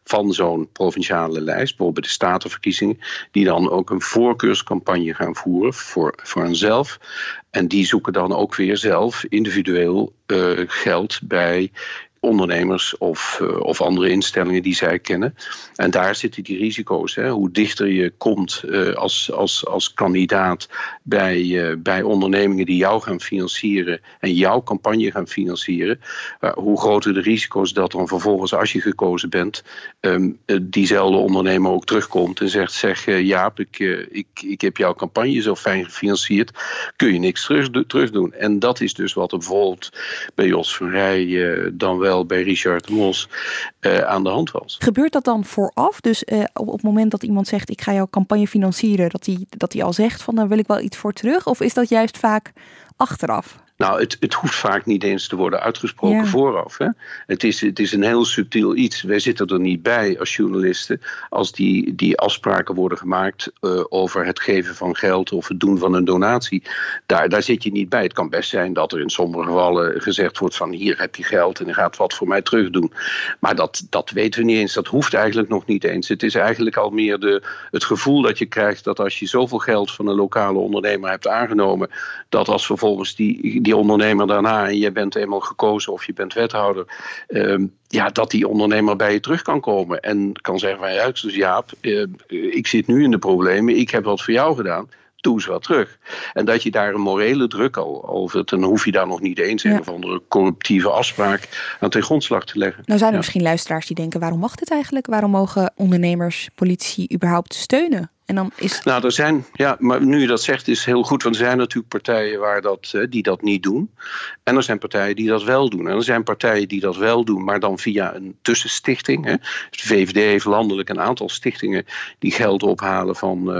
van zo'n provinciale lijst, bijvoorbeeld de statenverkiezingen, die dan ook een voorkeurscampagne gaan voeren voor henzelf. En die zoeken dan ook weer zelf individueel geld bij ondernemers of andere instellingen die zij kennen. En daar zitten die risico's. Hè? Hoe dichter je komt als kandidaat bij ondernemingen die jou gaan financieren en jouw campagne gaan financieren, hoe groter de risico's dat dan vervolgens, als je gekozen bent, diezelfde ondernemer ook terugkomt en zegt, Jaap, ik heb jouw campagne zo fijn gefinancierd, kun je niks terug doen. En dat is dus wat er bijvoorbeeld bij Jos van Rey dan wel bij Richard de Mos aan de hand was. Gebeurt dat dan vooraf? Dus op het moment dat iemand zegt, ik ga jouw campagne financieren, dat hij al zegt van, dan wil ik wel iets voor terug? Of is dat juist vaak achteraf? Nou, het hoeft vaak niet eens te worden uitgesproken vooraf. Hè? Het is een heel subtiel iets. Wij zitten er niet bij als journalisten als die afspraken worden gemaakt over het geven van geld of het doen van een donatie. Daar zit je niet bij. Het kan best zijn dat er in sommige gevallen gezegd wordt van, hier heb je geld en je gaat wat voor mij terug doen. Maar dat weten we niet eens. Dat hoeft eigenlijk nog niet eens. Het is eigenlijk al meer het gevoel dat je krijgt dat als je zoveel geld van een lokale ondernemer hebt aangenomen, dat als vervolgens die ondernemer daarna, en je bent eenmaal gekozen of je bent wethouder, dat die ondernemer bij je terug kan komen en kan zeggen van, ja, dus Jaap, ik zit nu in de problemen, ik heb wat voor jou gedaan, doe eens wat terug. En dat je daar een morele druk al over, dan hoef je daar nog niet eens een of andere corruptieve afspraak aan ten grondslag te leggen. Nou zijn er misschien luisteraars die denken, waarom mag dit eigenlijk? Waarom mogen ondernemers politie überhaupt steunen? En dan is... Nou, er zijn, maar nu je dat zegt is heel goed, want er zijn natuurlijk partijen die dat niet doen. En er zijn partijen die dat wel doen. En er zijn partijen die dat wel doen, maar dan via een tussenstichting. Hè. De VVD heeft landelijk een aantal stichtingen die geld ophalen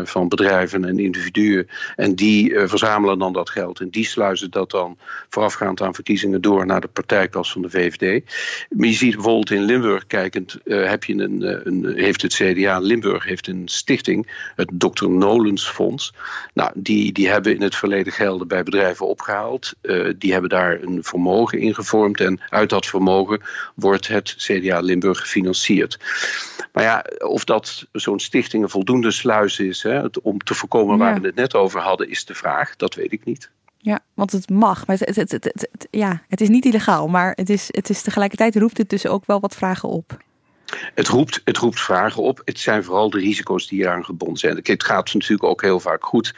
van bedrijven en individuen. En die verzamelen dan dat geld. En die sluizen dat dan voorafgaand aan verkiezingen door naar de partijkas van de VVD. Maar je ziet bijvoorbeeld in Limburg, kijkend, heeft het CDA Limburg heeft een stichting, het Dr. Nolens Fonds. Nou, die hebben in het verleden gelden bij bedrijven opgehaald. Die hebben daar een vermogen in gevormd. En uit dat vermogen wordt het CDA Limburg gefinancierd. Maar ja, of dat zo'n stichting een voldoende sluis is, om te voorkomen waar we het net over hadden, is de vraag. Dat weet ik niet. Ja, want het mag. Maar het is niet illegaal. Maar het is tegelijkertijd roept het dus ook wel wat vragen op. Het roept vragen op. Het zijn vooral de risico's die hieraan gebonden zijn. Het gaat natuurlijk ook heel vaak goed,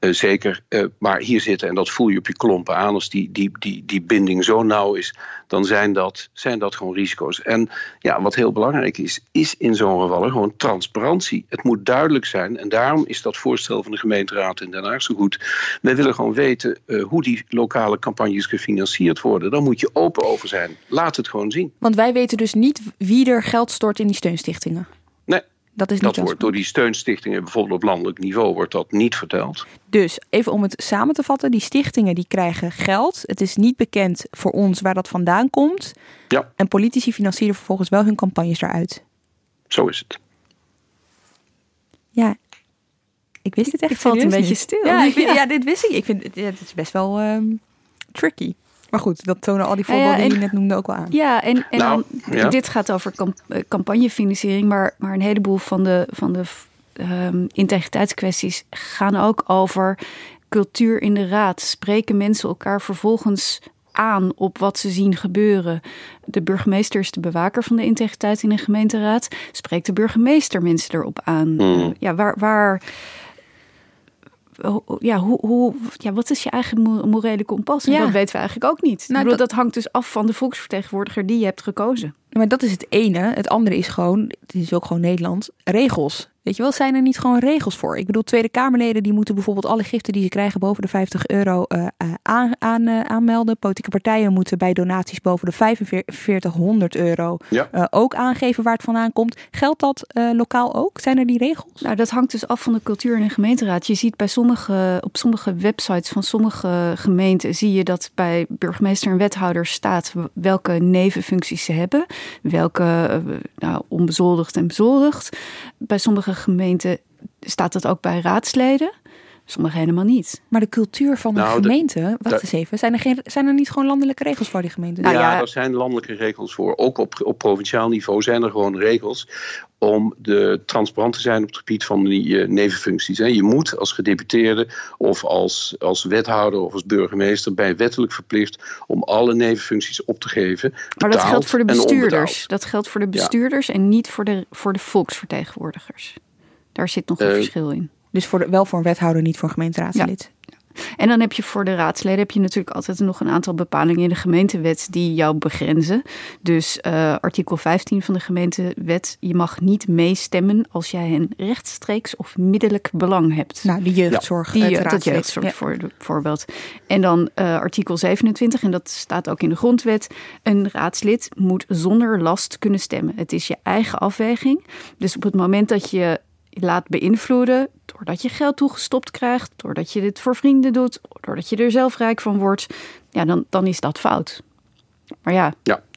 zeker. Maar hier zitten, en dat voel je op je klompen aan, als die binding zo nauw is, dan zijn dat gewoon risico's. En ja, wat heel belangrijk is in zo'n gevallen gewoon transparantie. Het moet duidelijk zijn. En daarom is dat voorstel van de gemeenteraad in Den Haag zo goed. Wij willen gewoon weten hoe die lokale campagnes gefinancierd worden. Dan moet je open over zijn. Laat het gewoon zien. Want wij weten dus niet wie er geld stort in die steunstichtingen. Nee, dat wordt door die steunstichtingen, bijvoorbeeld op landelijk niveau, wordt dat niet verteld. Dus even om het samen te vatten, die stichtingen die krijgen geld. Het is niet bekend voor ons waar dat vandaan komt. Ja. En politici financieren vervolgens wel hun campagnes daaruit. Zo is het. Ja, ik wist het echt. Ik valt een beetje stil. Ja, dit wist ik. Ik vind het is best wel tricky. Maar goed, dat tonen al die voorbeelden die je net noemde ook wel aan. Ja, en dit gaat over campagnefinanciering. Maar een heleboel van de integriteitskwesties gaan ook over cultuur in de raad. Spreken mensen elkaar vervolgens aan op wat ze zien gebeuren? De burgemeester is de bewaker van de integriteit in een gemeenteraad. Spreekt de burgemeester mensen erop aan? Ja, wat is je eigen morele kompas? Ja. Dat weten we eigenlijk ook niet. Nou, dat hangt dus af van de volksvertegenwoordiger die je hebt gekozen. Maar dat is het ene. Het andere is gewoon, het is ook gewoon Nederland, regels. Weet je wel, zijn er niet gewoon regels voor? Ik bedoel, Tweede Kamerleden die moeten bijvoorbeeld alle giften die ze krijgen boven de €50 aanmelden. Politieke partijen moeten bij donaties boven de €4500 ook aangeven waar het vandaan komt. Geldt dat lokaal ook? Zijn er die regels? Nou, dat hangt dus af van de cultuur in een gemeenteraad. Je ziet bij op sommige websites van sommige gemeenten zie je dat bij burgemeester en wethouder staat welke nevenfuncties ze hebben. Welke onbezoldigd en bezoldigd. Bij sommige gemeenten staat dat ook bij raadsleden. Sommige helemaal niet. Maar de cultuur van de gemeente... Wacht eens even. Zijn er niet gewoon landelijke regels voor die gemeente? Er zijn landelijke regels voor. Ook op provinciaal niveau zijn er gewoon regels om transparant te zijn op het gebied van die nevenfuncties. Je moet als gedeputeerde of als wethouder of als burgemeester bij wettelijk verplicht om alle nevenfuncties op te geven. Maar dat geldt voor de bestuurders. En niet voor de volksvertegenwoordigers. Daar zit nog een verschil in. Dus wel voor een wethouder, niet voor een gemeenteraadslid. Ja. En dan heb je voor de raadsleden natuurlijk altijd nog een aantal bepalingen in de gemeentewet die jou begrenzen. Dus artikel 15 van de gemeentewet, je mag niet meestemmen als jij een rechtstreeks of middelijk belang hebt. Nou, die jeugdzorg. Bijvoorbeeld. En dan artikel 27, en dat staat ook in de grondwet, een raadslid moet zonder last kunnen stemmen. Het is je eigen afweging. Dus op het moment dat je laat beïnvloeden, doordat je geld toegestopt krijgt, doordat je dit voor vrienden doet, doordat je er zelf rijk van wordt, ja, dan is dat fout. Maar ja,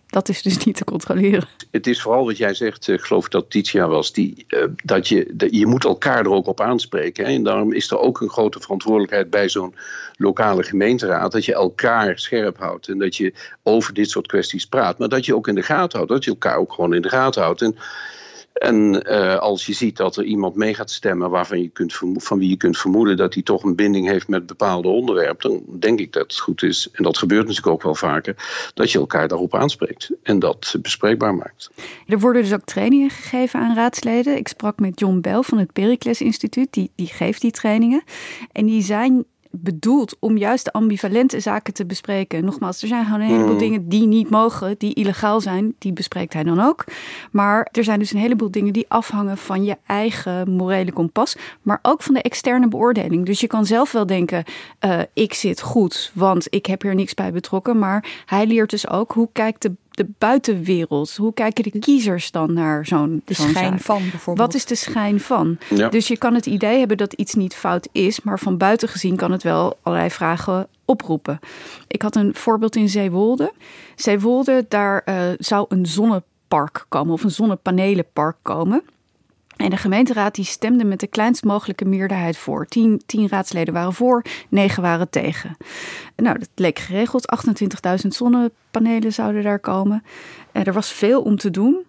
dat is dus niet te controleren. Het is vooral wat jij zegt, ik geloof dat Ticha was, je moet elkaar er ook op aanspreken. Hè? En daarom is er ook een grote verantwoordelijkheid bij zo'n lokale gemeenteraad, dat je elkaar scherp houdt en dat je over dit soort kwesties praat. Maar dat je ook in de gaten houdt, dat je elkaar ook gewoon in de gaten houdt. En als je ziet dat er iemand mee gaat stemmen van wie je kunt vermoeden dat hij toch een binding heeft met bepaalde onderwerpen, dan denk ik dat het goed is, en dat gebeurt natuurlijk ook wel vaker, dat je elkaar daarop aanspreekt en dat bespreekbaar maakt. Er worden dus ook trainingen gegeven aan raadsleden. Ik sprak met John Bell van het Pericles Instituut, die geeft die trainingen. En die zijn bedoeld om juist de ambivalente zaken te bespreken. Nogmaals, er zijn gewoon een heleboel dingen die niet mogen, die illegaal zijn. Die bespreekt hij dan ook. Maar er zijn dus een heleboel dingen die afhangen van je eigen morele kompas, maar ook van de externe beoordeling. Dus je kan zelf wel denken, ik zit goed, want ik heb hier niks bij betrokken. Maar hij leert dus ook, hoe kijkt de buitenwereld? Hoe kijken de kiezers dan naar zo'n schijn zaak? Van bijvoorbeeld? Wat is de schijn van? Ja. Dus je kan het idee hebben dat iets niet fout is, maar van buiten gezien kan het wel allerlei vragen oproepen. Ik had een voorbeeld in Zeewolde. Zeewolde, daar zou een zonnepark komen of een zonnepanelenpark komen. En de gemeenteraad die stemde met de kleinst mogelijke meerderheid voor. 10 raadsleden waren voor, 9 waren tegen. Nou, dat leek geregeld. 28.000 zonnepanelen zouden daar komen. Er was veel om te doen.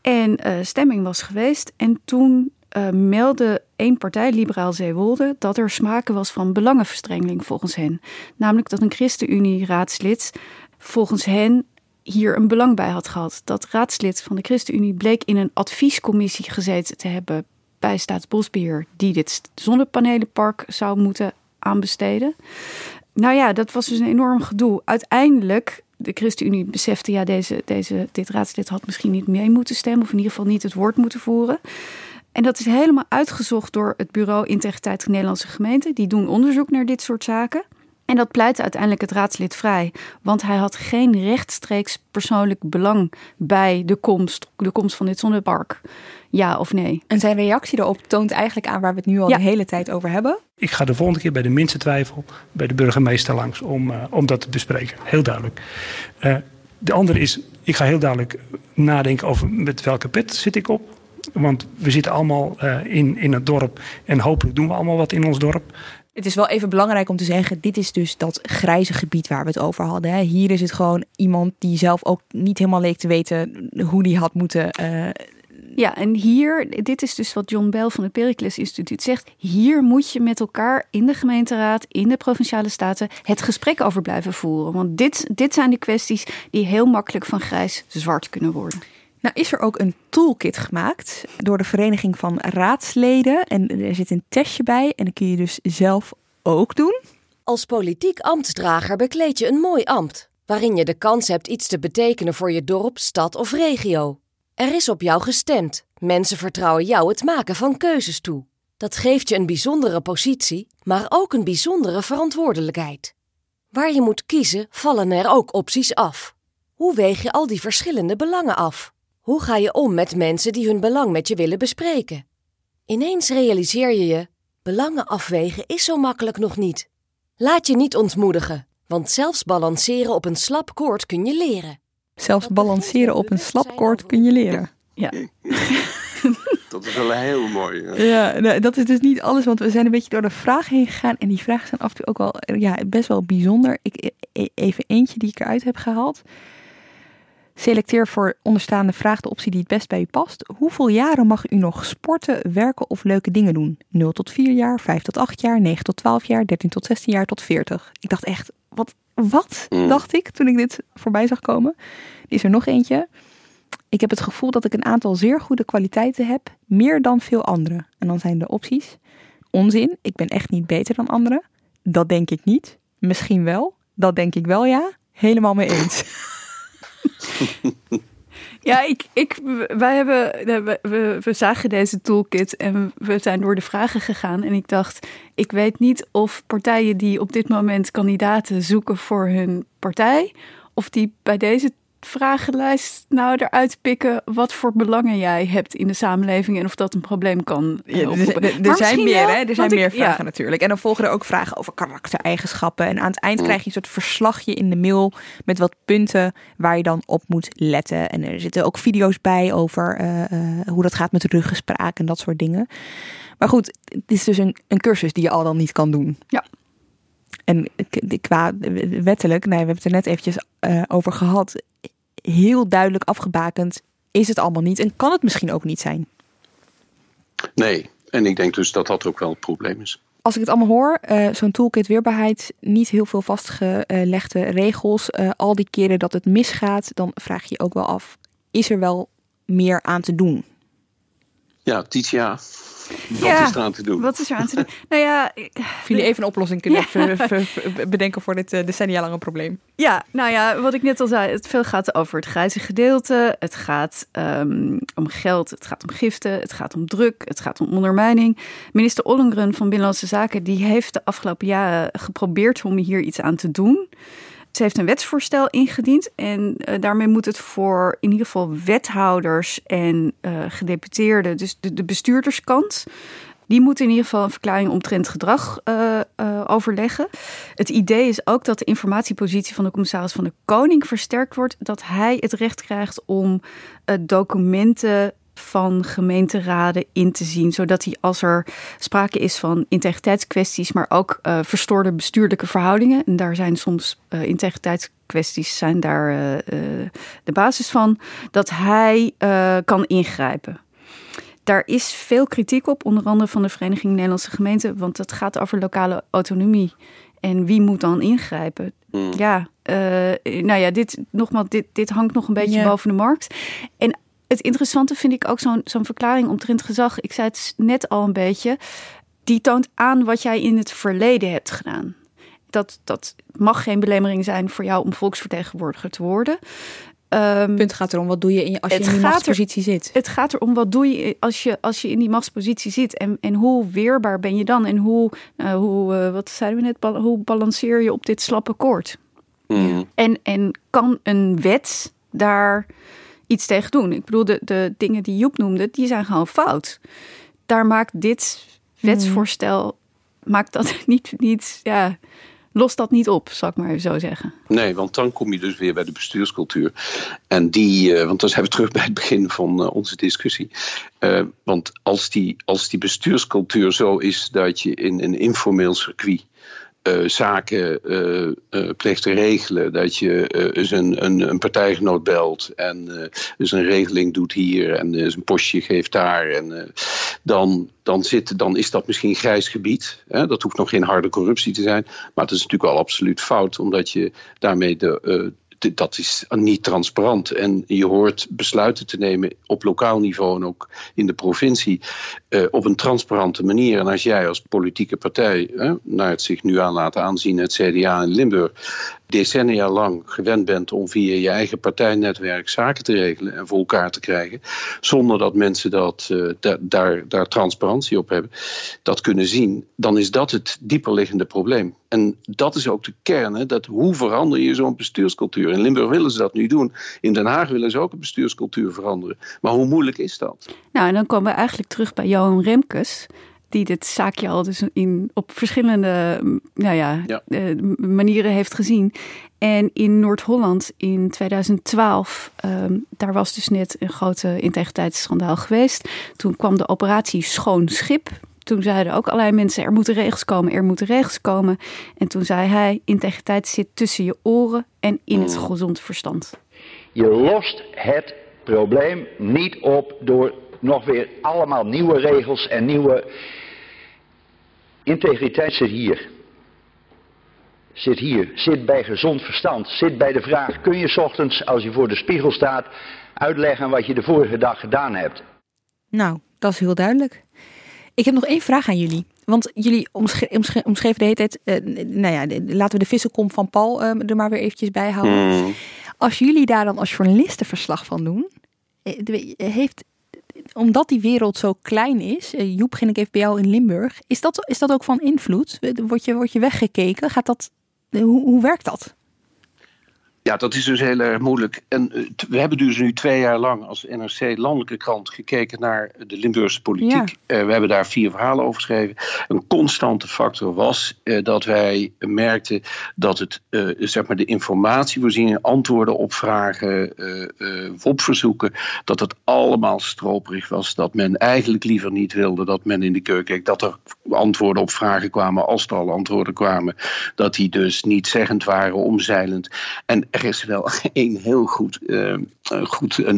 En stemming was geweest. En toen meldde één partij, Liberaal Zeewolde, dat er sprake was van belangenverstrengeling volgens hen. Namelijk dat een ChristenUnie-raadslid volgens hen hier een belang bij had gehad. Dat raadslid van de ChristenUnie bleek in een adviescommissie gezeten te hebben bij Staatsbosbeheer, die dit zonnepanelenpark zou moeten aanbesteden. Nou ja, dat was dus een enorm gedoe. Uiteindelijk, de ChristenUnie besefte, ja, dit raadslid had misschien niet mee moeten stemmen, of in ieder geval niet het woord moeten voeren. En dat is helemaal uitgezocht door het Bureau Integriteit van Nederlandse Gemeenten. Die doen onderzoek naar dit soort zaken. En dat pleitte uiteindelijk het raadslid vrij. Want hij had geen rechtstreeks persoonlijk belang bij de komst van dit zonnepark. Ja of nee. En zijn reactie erop toont eigenlijk aan waar we het nu al de hele tijd over hebben. Ik ga de volgende keer bij de minste twijfel bij de burgemeester langs om dat te bespreken. Heel duidelijk. De andere is, ik ga heel duidelijk nadenken over met welke pet zit ik op. Want we zitten allemaal in het dorp en hopelijk doen we allemaal wat in ons dorp. Het is wel even belangrijk om te zeggen, dit is dus dat grijze gebied waar we het over hadden. Hè. Hier is het gewoon iemand die zelf ook niet helemaal leek te weten hoe die had moeten... Ja, en hier, dit is dus wat John Bell van het Pericles Instituut zegt. Hier moet je met elkaar in de gemeenteraad, in de provinciale staten het gesprek over blijven voeren. Want dit zijn de kwesties die heel makkelijk van grijs zwart kunnen worden. Nou is er ook een toolkit gemaakt door de Vereniging van Raadsleden. En er zit een testje bij en dat kun je dus zelf ook doen. Als politiek ambtsdrager bekleed je een mooi ambt, waarin je de kans hebt iets te betekenen voor je dorp, stad of regio. Er is op jou gestemd. Mensen vertrouwen jou het maken van keuzes toe. Dat geeft je een bijzondere positie, maar ook een bijzondere verantwoordelijkheid. Waar je moet kiezen, vallen er ook opties af. Hoe weeg je al die verschillende belangen af? Hoe ga je om met mensen die hun belang met je willen bespreken? Ineens realiseer je, belangen afwegen is zo makkelijk nog niet. Laat je niet ontmoedigen, want zelfs balanceren op een slap koord kun je leren. Zelfs balanceren op een slapkoord kun je leren. Ja. Dat is wel heel mooi. Hè? Ja, nou, dat is dus niet alles, want we zijn een beetje door de vraag heen gegaan. En die vragen zijn af en toe ook wel best wel bijzonder. Even eentje die ik eruit heb gehaald. Selecteer voor onderstaande vraag de optie die het best bij u past. Hoeveel jaren mag u nog sporten, werken of leuke dingen doen? 0 tot 4 jaar, 5 tot 8 jaar, 9 tot 12 jaar, 13 tot 16 jaar tot 40. Ik dacht echt, wat dacht ik toen ik dit voorbij zag komen? Er is er nog eentje. Ik heb het gevoel dat ik een aantal zeer goede kwaliteiten heb, meer dan veel anderen. En dan zijn de opties. Onzin, ik ben echt niet beter dan anderen. Dat denk ik niet. Misschien wel. Dat denk ik wel, ja. Helemaal mee eens. Ja, we zagen deze toolkit en we zijn door de vragen gegaan. En ik dacht, ik weet niet of partijen die op dit moment kandidaten zoeken voor hun partij, of die bij deze vragenlijst nou eruit pikken wat voor belangen jij hebt in de samenleving en of dat een probleem kan. Ja, er zijn meer, wel, hè? Er zijn meer vragen natuurlijk. En dan volgen er ook vragen over karaktereigenschappen. En aan het eind krijg je een soort verslagje in de mail met wat punten waar je dan op moet letten. En er zitten ook video's bij over hoe dat gaat met ruggespraak en dat soort dingen. Maar goed, het is dus een cursus die je al dan niet kan doen. Ja. En qua wettelijk, we hebben het er net eventjes over gehad, heel duidelijk afgebakend is het allemaal niet en kan het misschien ook niet zijn. Nee, en ik denk dus dat dat ook wel het probleem is. Als ik het allemaal hoor, zo'n toolkit weerbaarheid, niet heel veel vastgelegde regels. Al die keren dat het misgaat, dan vraag je je ook wel af, is er wel meer aan te doen? Ja, Ticha, wat is er aan te doen? Wat is er aan te doen? Nou ja, of jullie even een oplossing kunnen bedenken voor dit decennia lange probleem. Ja, nou ja, wat ik net al zei, het veel gaat over het grijze gedeelte. Het gaat om geld, het gaat om giften, het gaat om druk, het gaat om ondermijning. Minister Ollongren van Binnenlandse Zaken, die heeft de afgelopen jaren geprobeerd om hier iets aan te doen. Ze heeft een wetsvoorstel ingediend en daarmee moet het voor in ieder geval wethouders en gedeputeerden, dus de bestuurderskant, die moeten in ieder geval een verklaring omtrent gedrag overleggen. Het idee is ook dat de informatiepositie van de commissaris van de Koning versterkt wordt, dat hij het recht krijgt om documenten van gemeenteraden in te zien, zodat hij als er sprake is van integriteitskwesties, maar ook verstoorde bestuurlijke verhoudingen, en daar zijn soms integriteitskwesties zijn daar de basis van, dat hij kan ingrijpen. Daar is veel kritiek op, onder andere van de Vereniging Nederlandse Gemeenten, want dat gaat over lokale autonomie En wie moet dan ingrijpen? Mm. Ja, nou ja, dit hangt nog een beetje boven de markt. En het interessante vind ik ook zo'n verklaring omtrent gezag. Ik zei het net al een beetje. Die toont aan wat jij in het verleden hebt gedaan. Dat mag geen belemmering zijn voor jou om volksvertegenwoordiger te worden. Het punt gaat erom, wat doe je als je in die machtspositie zit? Het gaat erom, wat doe je als je in die machtspositie zit? En hoe weerbaar ben je dan? En wat zeiden we net, hoe balanceer je op dit slappe koord? Mm. En kan een wet daar iets tegen doen? Ik bedoel, de dingen die Joep noemde, die zijn gewoon fout. Daar maakt dit wetsvoorstel, maakt dat niet ja... Lost dat niet op, zal ik maar even zo zeggen. Nee, want dan kom je dus weer bij de bestuurscultuur. En want dan zijn we terug bij het begin van onze discussie. Want als die bestuurscultuur zo is dat je in een informeel circuit zaken pleegt te regelen, dat je eens een partijgenoot belt en eens een regeling doet hier en eens een postje geeft daar en dan is dat misschien grijs gebied. Hè? Dat hoeft nog geen harde corruptie te zijn, maar het is natuurlijk al absoluut fout, omdat je daarmee dat is niet transparant. En je hoort besluiten te nemen op lokaal niveau en ook in de provincie op een transparante manier. En als jij als politieke partij, naar het zich nu aan laat aanzien, het CDA in Limburg, decennia lang gewend bent om via je eigen partijnetwerk zaken te regelen en voor elkaar te krijgen, zonder dat mensen daar transparantie op hebben, dat kunnen zien, dan is dat het dieperliggende probleem. En dat is ook de kern, dat hoe verander je zo'n bestuurscultuur? In Limburg willen ze dat nu doen. In Den Haag willen ze ook een bestuurscultuur veranderen. Maar hoe moeilijk is dat? Nou, en dan komen we eigenlijk terug bij Johan Remkes, die dit zaakje al dus op verschillende manieren heeft gezien. En in Noord-Holland in 2012, daar was dus net een grote integriteitsschandaal geweest. Toen kwam de operatie Schoon Schip. Toen zeiden ook allerlei mensen, er moeten regels komen. En toen zei hij, integriteit zit tussen je oren en in het gezond verstand. Je lost het probleem niet op door nog weer allemaal nieuwe regels en nieuwe... Integriteit zit hier. Zit bij gezond verstand. Zit bij de vraag, kun je 's ochtends, als je voor de spiegel staat, uitleggen wat je de vorige dag gedaan hebt? Nou, dat is heel duidelijk. Ik heb nog één vraag aan jullie. Want jullie omschreven de hele tijd... laten we de vissenkom van Paul er maar weer eventjes bij houden. Als jullie daar dan als journalisten verslag van doen... omdat die wereld zo klein is... Joep, ging ik even bij jou in Limburg. Is dat ook van invloed? Word je weggekeken? Hoe werkt dat? Ja, dat is dus heel erg moeilijk. En we hebben dus nu 2 jaar lang als NRC landelijke krant gekeken naar de Limburgse politiek. Ja. We hebben daar 4 verhalen over geschreven. Een constante factor was dat wij merkten dat het de informatievoorziening, antwoorden op vragen, WOP-verzoeken, dat het allemaal stroperig was. Dat men eigenlijk liever niet wilde dat men in de keuken keek. Dat er antwoorden op vragen kwamen, als er al antwoorden kwamen. Dat die dus niet zeggend waren, omzeilend. En er is wel een heel goed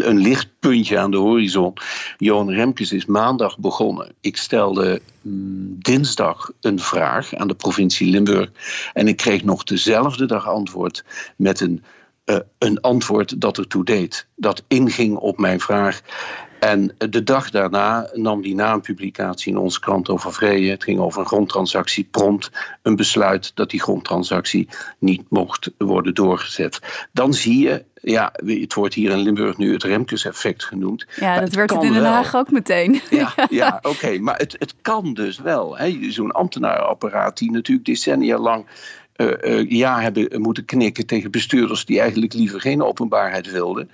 lichtpuntje aan de horizon. Johan Remkes is maandag begonnen. Ik stelde dinsdag een vraag aan de provincie Limburg. En ik kreeg nog dezelfde dag antwoord met een antwoord dat ertoe deed. Dat inging op mijn vraag. En de dag daarna nam die na een publicatie in onze krant over Vreede. Het ging over een grondtransactie, prompt een besluit dat die grondtransactie niet mocht worden doorgezet. Dan zie je, ja, het wordt hier in Limburg nu het Remkes-effect genoemd. Ja, dat werd het in Den Haag ook meteen. Ja, oké, maar het kan dus wel. Hè? Zo'n ambtenarenapparaat die natuurlijk decennia lang... hebben moeten knikken tegen bestuurders die eigenlijk liever geen openbaarheid wilden.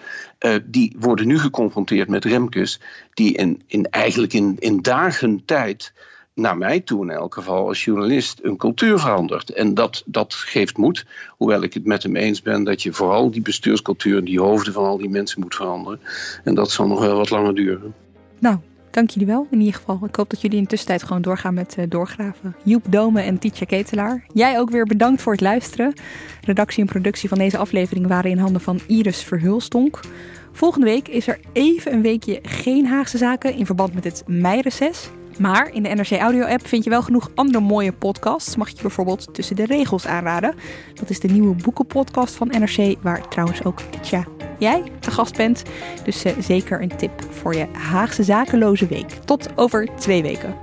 Die worden nu geconfronteerd met Remkes, die in dagen tijd, naar mij toe in elk geval als journalist, een cultuur verandert. En dat geeft moed, hoewel ik het met hem eens ben dat je vooral die bestuurscultuur en die hoofden van al die mensen moet veranderen. En dat zal nog wel wat langer duren. Nou, dank jullie wel in ieder geval. Ik hoop dat jullie in de tussentijd gewoon doorgaan met doorgraven. Joep Dohmen en Ticha Ketelaar. Jij ook weer bedankt voor het luisteren. Redactie en productie van deze aflevering waren in handen van Iris Verhulstonk. Volgende week is er even een weekje geen Haagse zaken in verband met het meireces. Maar in de NRC Audio-app vind je wel genoeg andere mooie podcasts. Mag ik je bijvoorbeeld Tussen de Regels aanraden. Dat is de nieuwe boekenpodcast van NRC, waar trouwens ook Ticha, jij te gast bent. Dus zeker een tip voor je Haagse zakenloze week. Tot over 2 weken.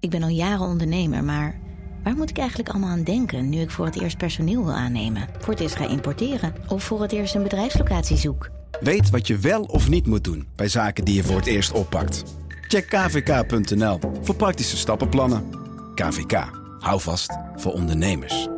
Ik ben al jaren ondernemer, maar waar moet ik eigenlijk allemaal aan denken nu ik voor het eerst personeel wil aannemen, voor het eerst ga importeren of voor het eerst een bedrijfslocatie zoek? Weet wat je wel of niet moet doen bij zaken die je voor het eerst oppakt. Check kvk.nl voor praktische stappenplannen. KvK. Hou vast voor ondernemers.